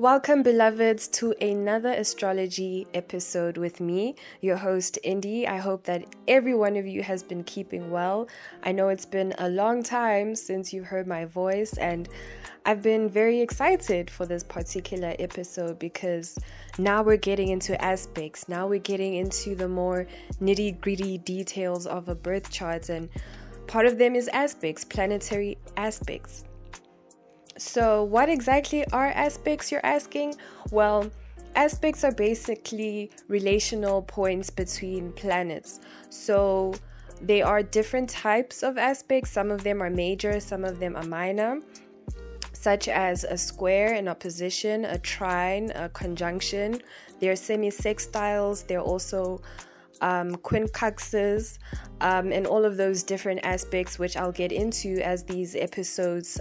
Welcome, beloveds, to another astrology episode with me, your host, Indy. I hope that every one of you has been keeping well. I know it's been a long time since you've heard my voice, and I've been very excited for this particular episode because now we're getting into aspects. Now we're getting into the more nitty-gritty details of a birth chart, and part of them is aspects, planetary aspects. So what exactly are aspects, you're asking? Well, aspects are basically relational points between planets. So they are different types of aspects. Some of them are major, some of them are minor, such as a square, an opposition, a trine, a conjunction. They're semi-sextiles. They're also quincuxes, and all of those different aspects, which I'll get into as these episodes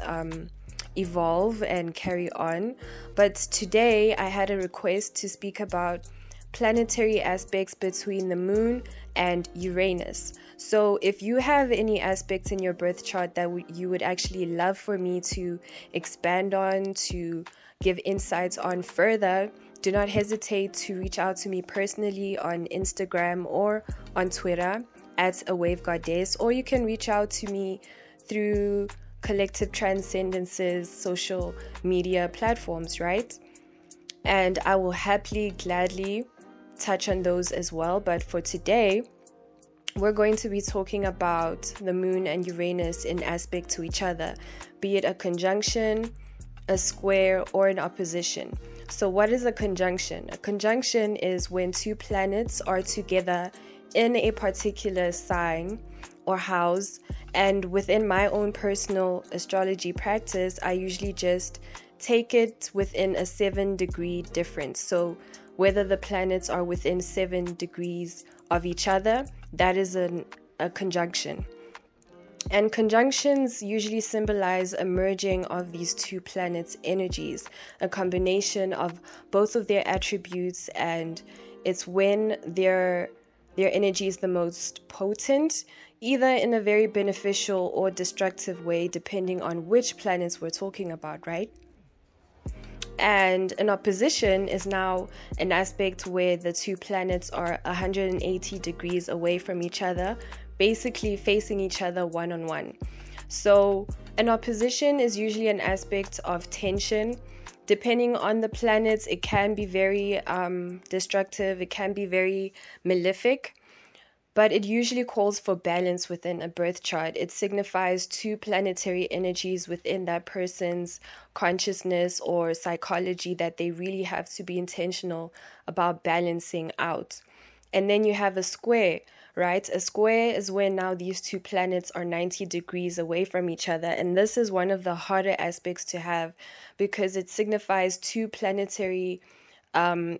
evolve and carry on. But today I had a request to speak about planetary aspects between the Moon and Uranus. So if you have any aspects in your birth chart that you would actually love for me to expand on, to give insights on further, do not hesitate to reach out to me personally on Instagram or on Twitter at A Wave Goddess, or you can reach out to me through Collective Transcendences social media platforms, right? And I will happily, gladly touch on those as well. But for today, we're going to be talking about the Moon and Uranus in aspect to each other, be it a conjunction, a square, or an opposition. So what is a conjunction? A conjunction is when two planets are together in a particular sign or house, and within my own personal astrology practice, I usually just take it within a 7-degree difference. So whether the planets are within 7 degrees of each other, that is a conjunction. And conjunctions usually symbolize a merging of these two planets' energies, a combination of both of their attributes, and it's when their energy is the most potent, either in a very beneficial or destructive way, depending on which planets we're talking about, right? And an opposition is now an aspect where the two planets are 180 degrees away from each other, basically facing each other one-on-one. So an opposition is usually an aspect of tension. Depending on the planets, it can be very destructive, it can be very malefic, but it usually calls for balance within a birth chart. It signifies two planetary energies within that person's consciousness or psychology that they really have to be intentional about balancing out. And then you have a square, right? A square is when now these two planets are 90 degrees away from each other. And this is one of the harder aspects to have because it signifies two planetary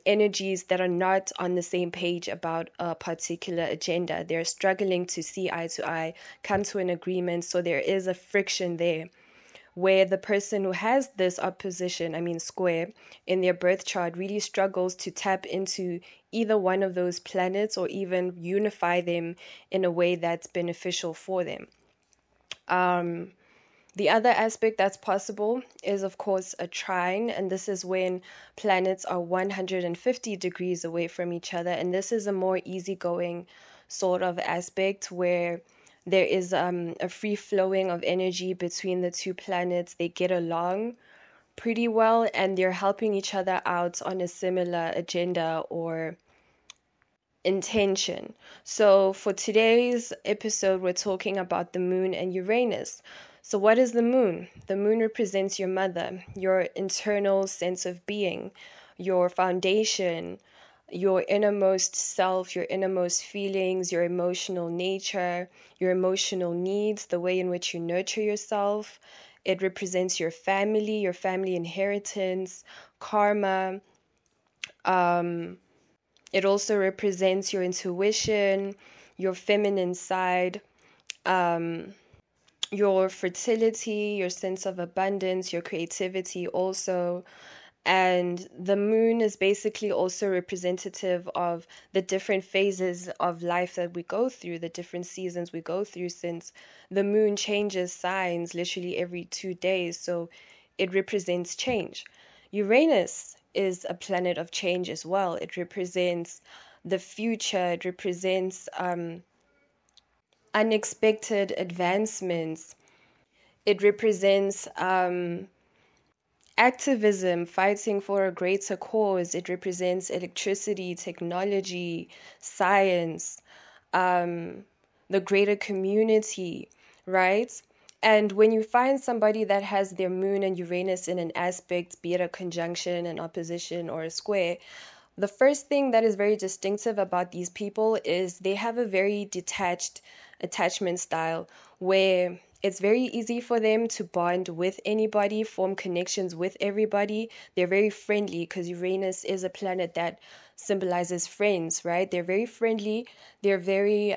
energies that are not on the same page about a particular agenda. They're struggling to see eye to eye, come to an agreement, so there is a friction there where the person who has this opposition, square, in their birth chart really struggles to tap into either one of those planets or even unify them in a way that's beneficial for them. The other aspect that's possible is, of course, a trine, and this is when planets are 150 degrees away from each other, and this is a more easygoing sort of aspect where there is a free flowing of energy between the two planets. They get along pretty well, and they're helping each other out on a similar agenda or intention. So for today's episode, we're talking about the Moon and Uranus. So what is the Moon? The Moon represents your mother, your internal sense of being, your foundation, your innermost self, your innermost feelings, your emotional nature, your emotional needs, the way in which you nurture yourself. It represents your family inheritance, karma. It also represents your intuition, your feminine side, your fertility, your sense of abundance, your creativity also. And the Moon is basically also representative of the different phases of life that we go through, the different seasons we go through, since the Moon changes signs literally every 2 days. So it represents change. Uranus is a planet of change as well. It represents the future. It represents unexpected advancements. It represents activism, fighting for a greater cause. It represents electricity, technology, science, the greater community, right? And when you find somebody that has their moon and Uranus in an aspect, be it a conjunction, an opposition, or a square, the first thing that is very distinctive about these people is they have a very detached attachment style, where it's very easy for them to bond with anybody, form connections with everybody. They're very friendly because Uranus is a planet that symbolizes friends, right? They're very friendly. They're very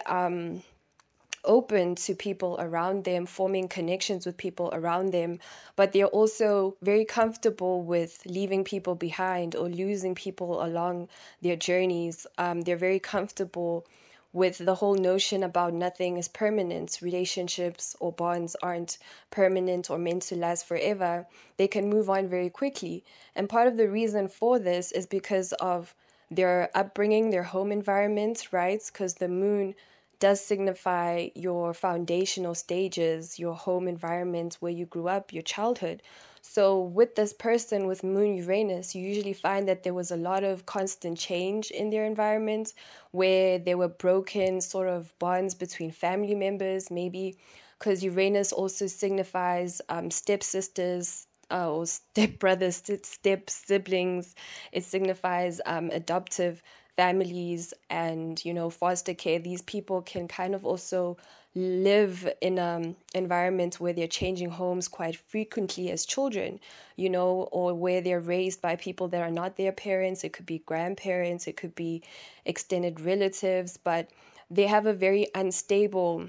open to people around them, forming connections with people around them, but they're also very comfortable with leaving people behind or losing people along their journeys. They're very comfortable with the whole notion about nothing is permanent. Relationships or bonds aren't permanent or meant to last forever. They can move on very quickly. And part of the reason for this is because of their upbringing, their home environment, right? Because the moon does signify your foundational stages, your home environment, where you grew up, your childhood. So with this person with Moon Uranus, you usually find that there was a lot of constant change in their environment, where there were broken sort of bonds between family members, maybe because Uranus also signifies stepsisters or stepbrothers, step siblings. It signifies adoptive families and, you know, foster care. These people can kind of also live in an environment where they're changing homes quite frequently as children, you know, or where they're raised by people that are not their parents. It could be grandparents, it could be extended relatives, but they have a very unstable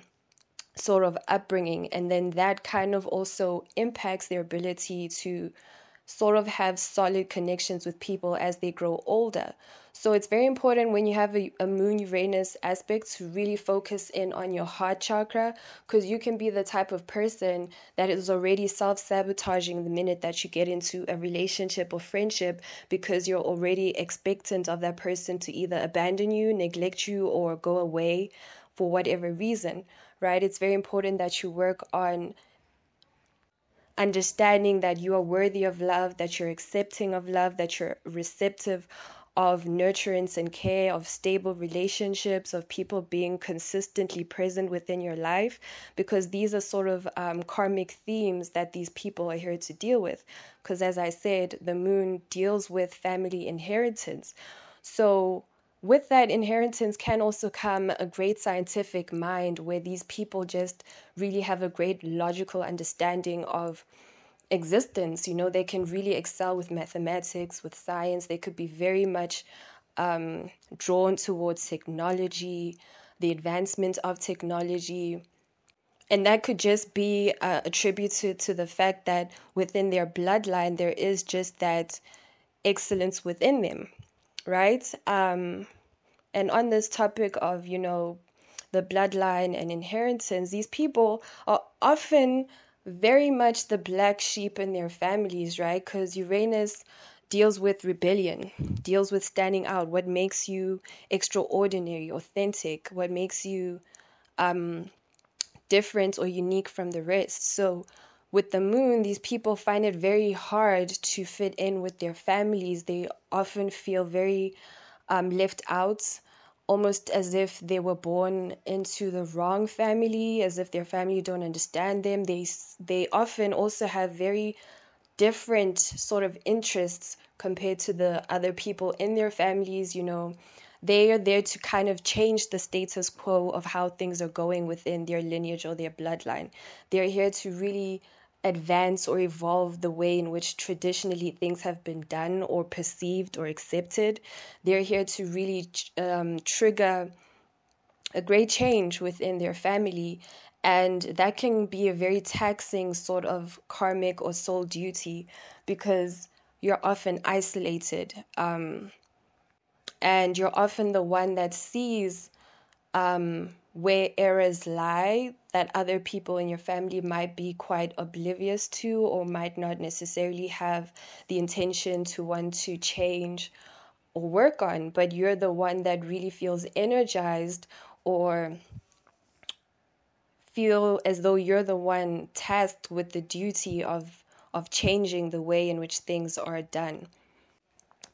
sort of upbringing, and then that kind of also impacts their ability to sort of have solid connections with people as they grow older. So it's very important when you have a Moon Uranus aspect to really focus in on your heart chakra, because you can be the type of person that is already self-sabotaging the minute that you get into a relationship or friendship, because you're already expectant of that person to either abandon you, neglect you, or go away for whatever reason, right? It's very important that you work on understanding that you are worthy of love, that you're accepting of love, that you're receptive of nurturance and care, of stable relationships, of people being consistently present within your life, because these are sort of karmic themes that these people are here to deal with. Because as I said, the moon deals with family inheritance. So with that inheritance can also come a great scientific mind, where these people just really have a great logical understanding of existence. You know, they can really excel with mathematics, with science. They could be very much drawn towards technology, the advancement of technology. And that could just be attributed to the fact that within their bloodline, there is just that excellence within them. Right? And on this topic of, you know, the bloodline and inheritance, these people are often very much the black sheep in their families, right? Because Uranus deals with rebellion, deals with standing out, what makes you extraordinary, authentic, what makes you different or unique from the rest. So with the moon, these people find it very hard to fit in with their families. They often feel very left out, almost as if they were born into the wrong family, as if their family don't understand them. They often also have very different sort of interests compared to the other people in their families, you know. They are there to kind of change the status quo of how things are going within their lineage or their bloodline. They're here to really advance or evolve the way in which traditionally things have been done or perceived or accepted. They're here to really trigger a great change within their family, and that can be a very taxing sort of karmic or soul duty, because you're often isolated, and you're often the one that sees where errors lie that other people in your family might be quite oblivious to or might not necessarily have the intention to want to change or work on, but you're the one that really feels energized or feel as though you're the one tasked with the duty of changing the way in which things are done.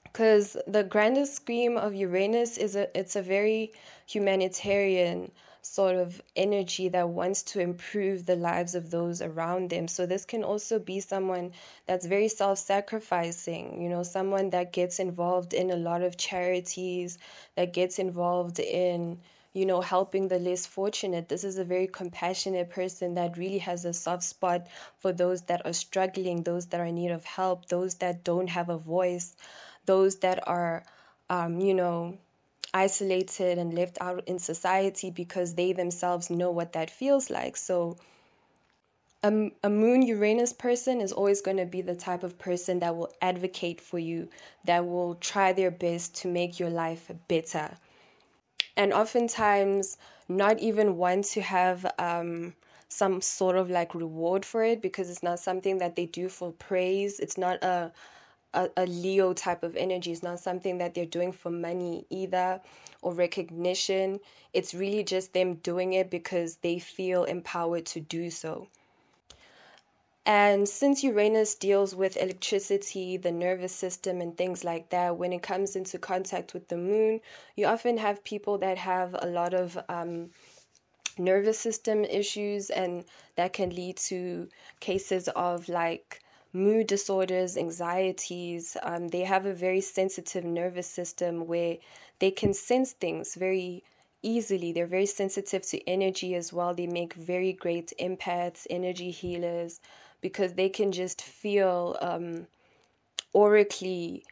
Because the grandest scheme of Uranus it's a very humanitarian sort of energy that wants to improve the lives of those around them. So this can also be someone that's very self-sacrificing, you know, someone that gets involved in a lot of charities, that gets involved in, you know, helping the less fortunate. This is a very compassionate person that really has a soft spot for those that are struggling, those that are in need of help, those that don't have a voice, those that are, you know, isolated and left out in society because they themselves know what that feels like. So a Moon Uranus person is always going to be the type of person that will advocate for you, that will try their best to make your life better. And oftentimes not even want to have some sort of like reward for it, because it's not something that they do for praise. It's not a Leo type of energy. It's not something that they're doing for money either or recognition. It's really just them doing it because they feel empowered to do so. And since Uranus deals with electricity, the nervous system and things like that, when it comes into contact with the moon, you often have people that have a lot of nervous system issues, and that can lead to cases of like mood disorders, anxieties. They have a very sensitive nervous system where they can sense things very easily. They're very sensitive to energy as well. They make very great empaths, energy healers, because they can just feel aurically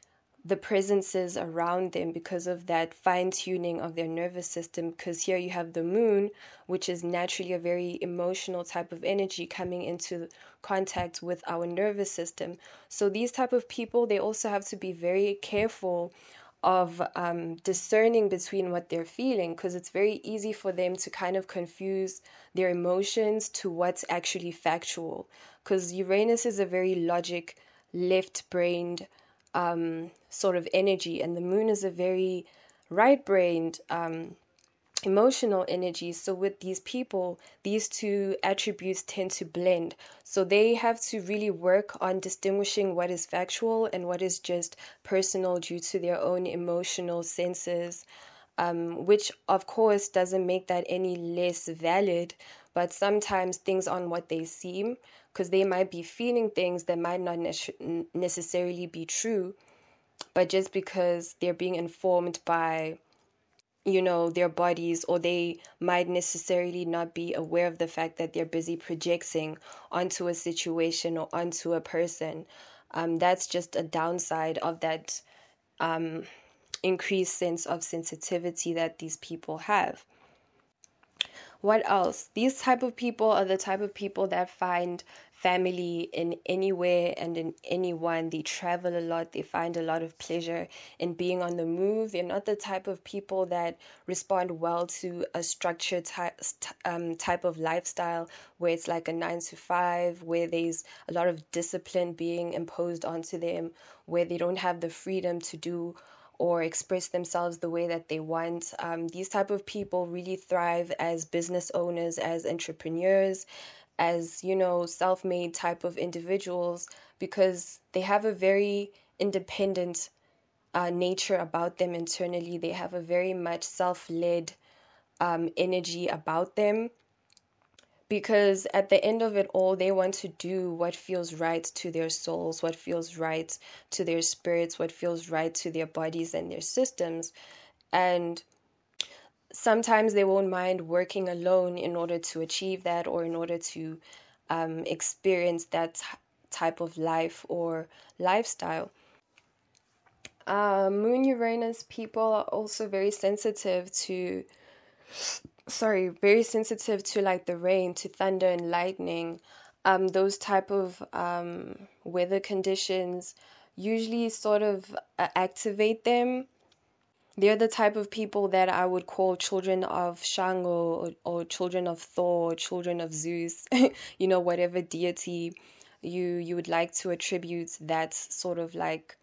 the presences around them because of that fine-tuning of their nervous system. Because here you have the moon, which is naturally a very emotional type of energy, coming into contact with our nervous system. So these type of people, they also have to be very careful of discerning between what they're feeling, because it's very easy for them to kind of confuse their emotions to what's actually factual, because Uranus is a very logic, left-brained sort of energy, and the moon is a very right-brained emotional energy. So with these people, these two attributes tend to blend. So they have to really work on distinguishing what is factual and what is just personal due to their own emotional senses, which of course doesn't make that any less valid, but sometimes things aren't what they seem, because they might be feeling things that might not necessarily be true, but just because they're being informed by, you know, their bodies, or they might necessarily not be aware of the fact that they're busy projecting onto a situation or onto a person. That's just a downside of that increased sense of sensitivity that these people have. What else? These type of people are the type of people that find family in anywhere and in anyone. They travel a lot. They find a lot of pleasure in being on the move. They're not the type of people that respond well to a structured type of lifestyle where it's like a 9-to-5, where there's a lot of discipline being imposed onto them, where they don't have the freedom to do or express themselves the way that they want. These type of people really thrive as business owners, as entrepreneurs, as, you know, self-made type of individuals, because they have a very independent nature about them internally. They have a very much self-led energy about them, because at the end of it all, they want to do what feels right to their souls, what feels right to their spirits, what feels right to their bodies and their systems. And sometimes they won't mind working alone in order to achieve that, or in order to experience that type of life or lifestyle. Moon Uranus people are also very sensitive to, like the rain, to thunder and lightning, those type of weather conditions usually sort of activate them. They're the type of people that I would call children of Shango, or children of Thor, or children of Zeus, you know, whatever deity you would like to attribute that sort of like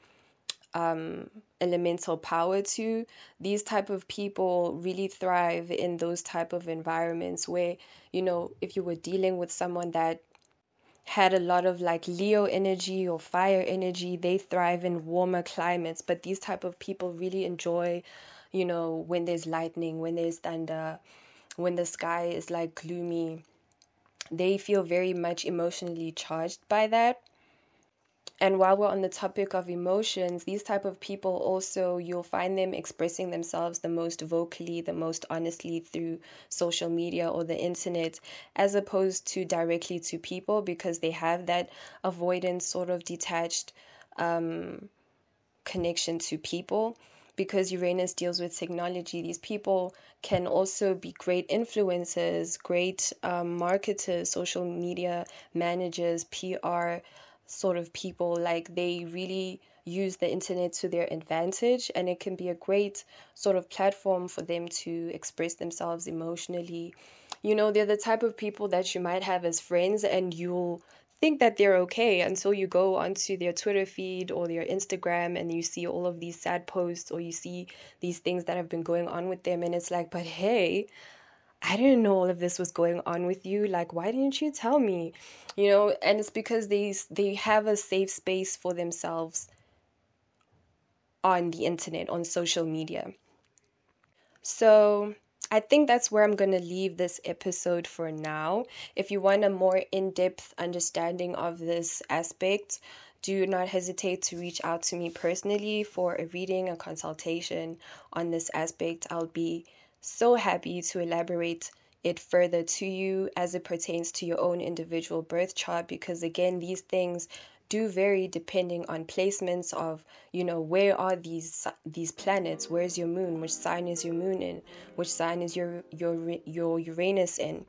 elemental power to. These type of people really thrive in those type of environments where, you know, if you were dealing with someone that had a lot of like Leo energy or fire energy, they thrive in warmer climates. But these type of people really enjoy, you know, when there's lightning, when there's thunder, when the sky is like gloomy. They feel very much emotionally charged by that. And while we're on the topic of emotions, these type of people also, you'll find them expressing themselves the most vocally, the most honestly through social media or the internet, as opposed to directly to people, because they have that avoidance, sort of detached connection to people. Because Uranus deals with technology, these people can also be great influencers, great marketers, social media managers, PR sort of people. Like, they really use the internet to their advantage, and it can be a great sort of platform for them to express themselves emotionally. You know, they're the type of people that you might have as friends, and you'll think that they're okay until you go onto their Twitter feed or their Instagram and you see all of these sad posts, or you see these things that have been going on with them, and it's like, but hey, I didn't know all of this was going on with you. Like, why didn't you tell me? You know, and it's because they have a safe space for themselves on the internet, on social media. So I think that's where I'm going to leave this episode for now. If you want a more in-depth understanding of this aspect, do not hesitate to reach out to me personally for a reading, a consultation on this aspect. I'll be so happy to elaborate it further to you as it pertains to your own individual birth chart, because again, these things do vary depending on placements of, you know, where are these planets, where's your moon, which sign is your moon in, which sign is your Uranus in,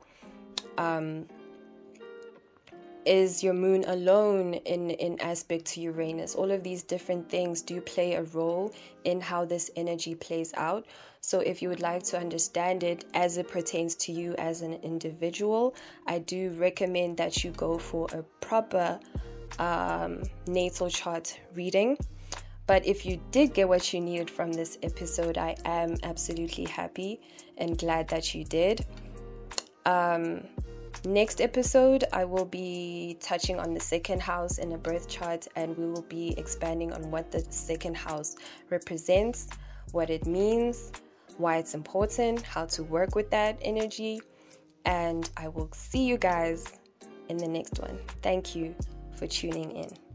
is your moon alone in aspect to Uranus. All of these different things do play a role in how this energy plays out. So if you would like to understand it as it pertains to you as an individual, I do recommend that you go for a proper natal chart reading. But if you did get what you needed from this episode, I am absolutely happy and glad that you did. Next episode, I will be touching on the second house in a birth chart, and we will be expanding on what the second house represents, what it means, why it's important, how to work with that energy, and I will see you guys in the next one. Thank you for tuning in.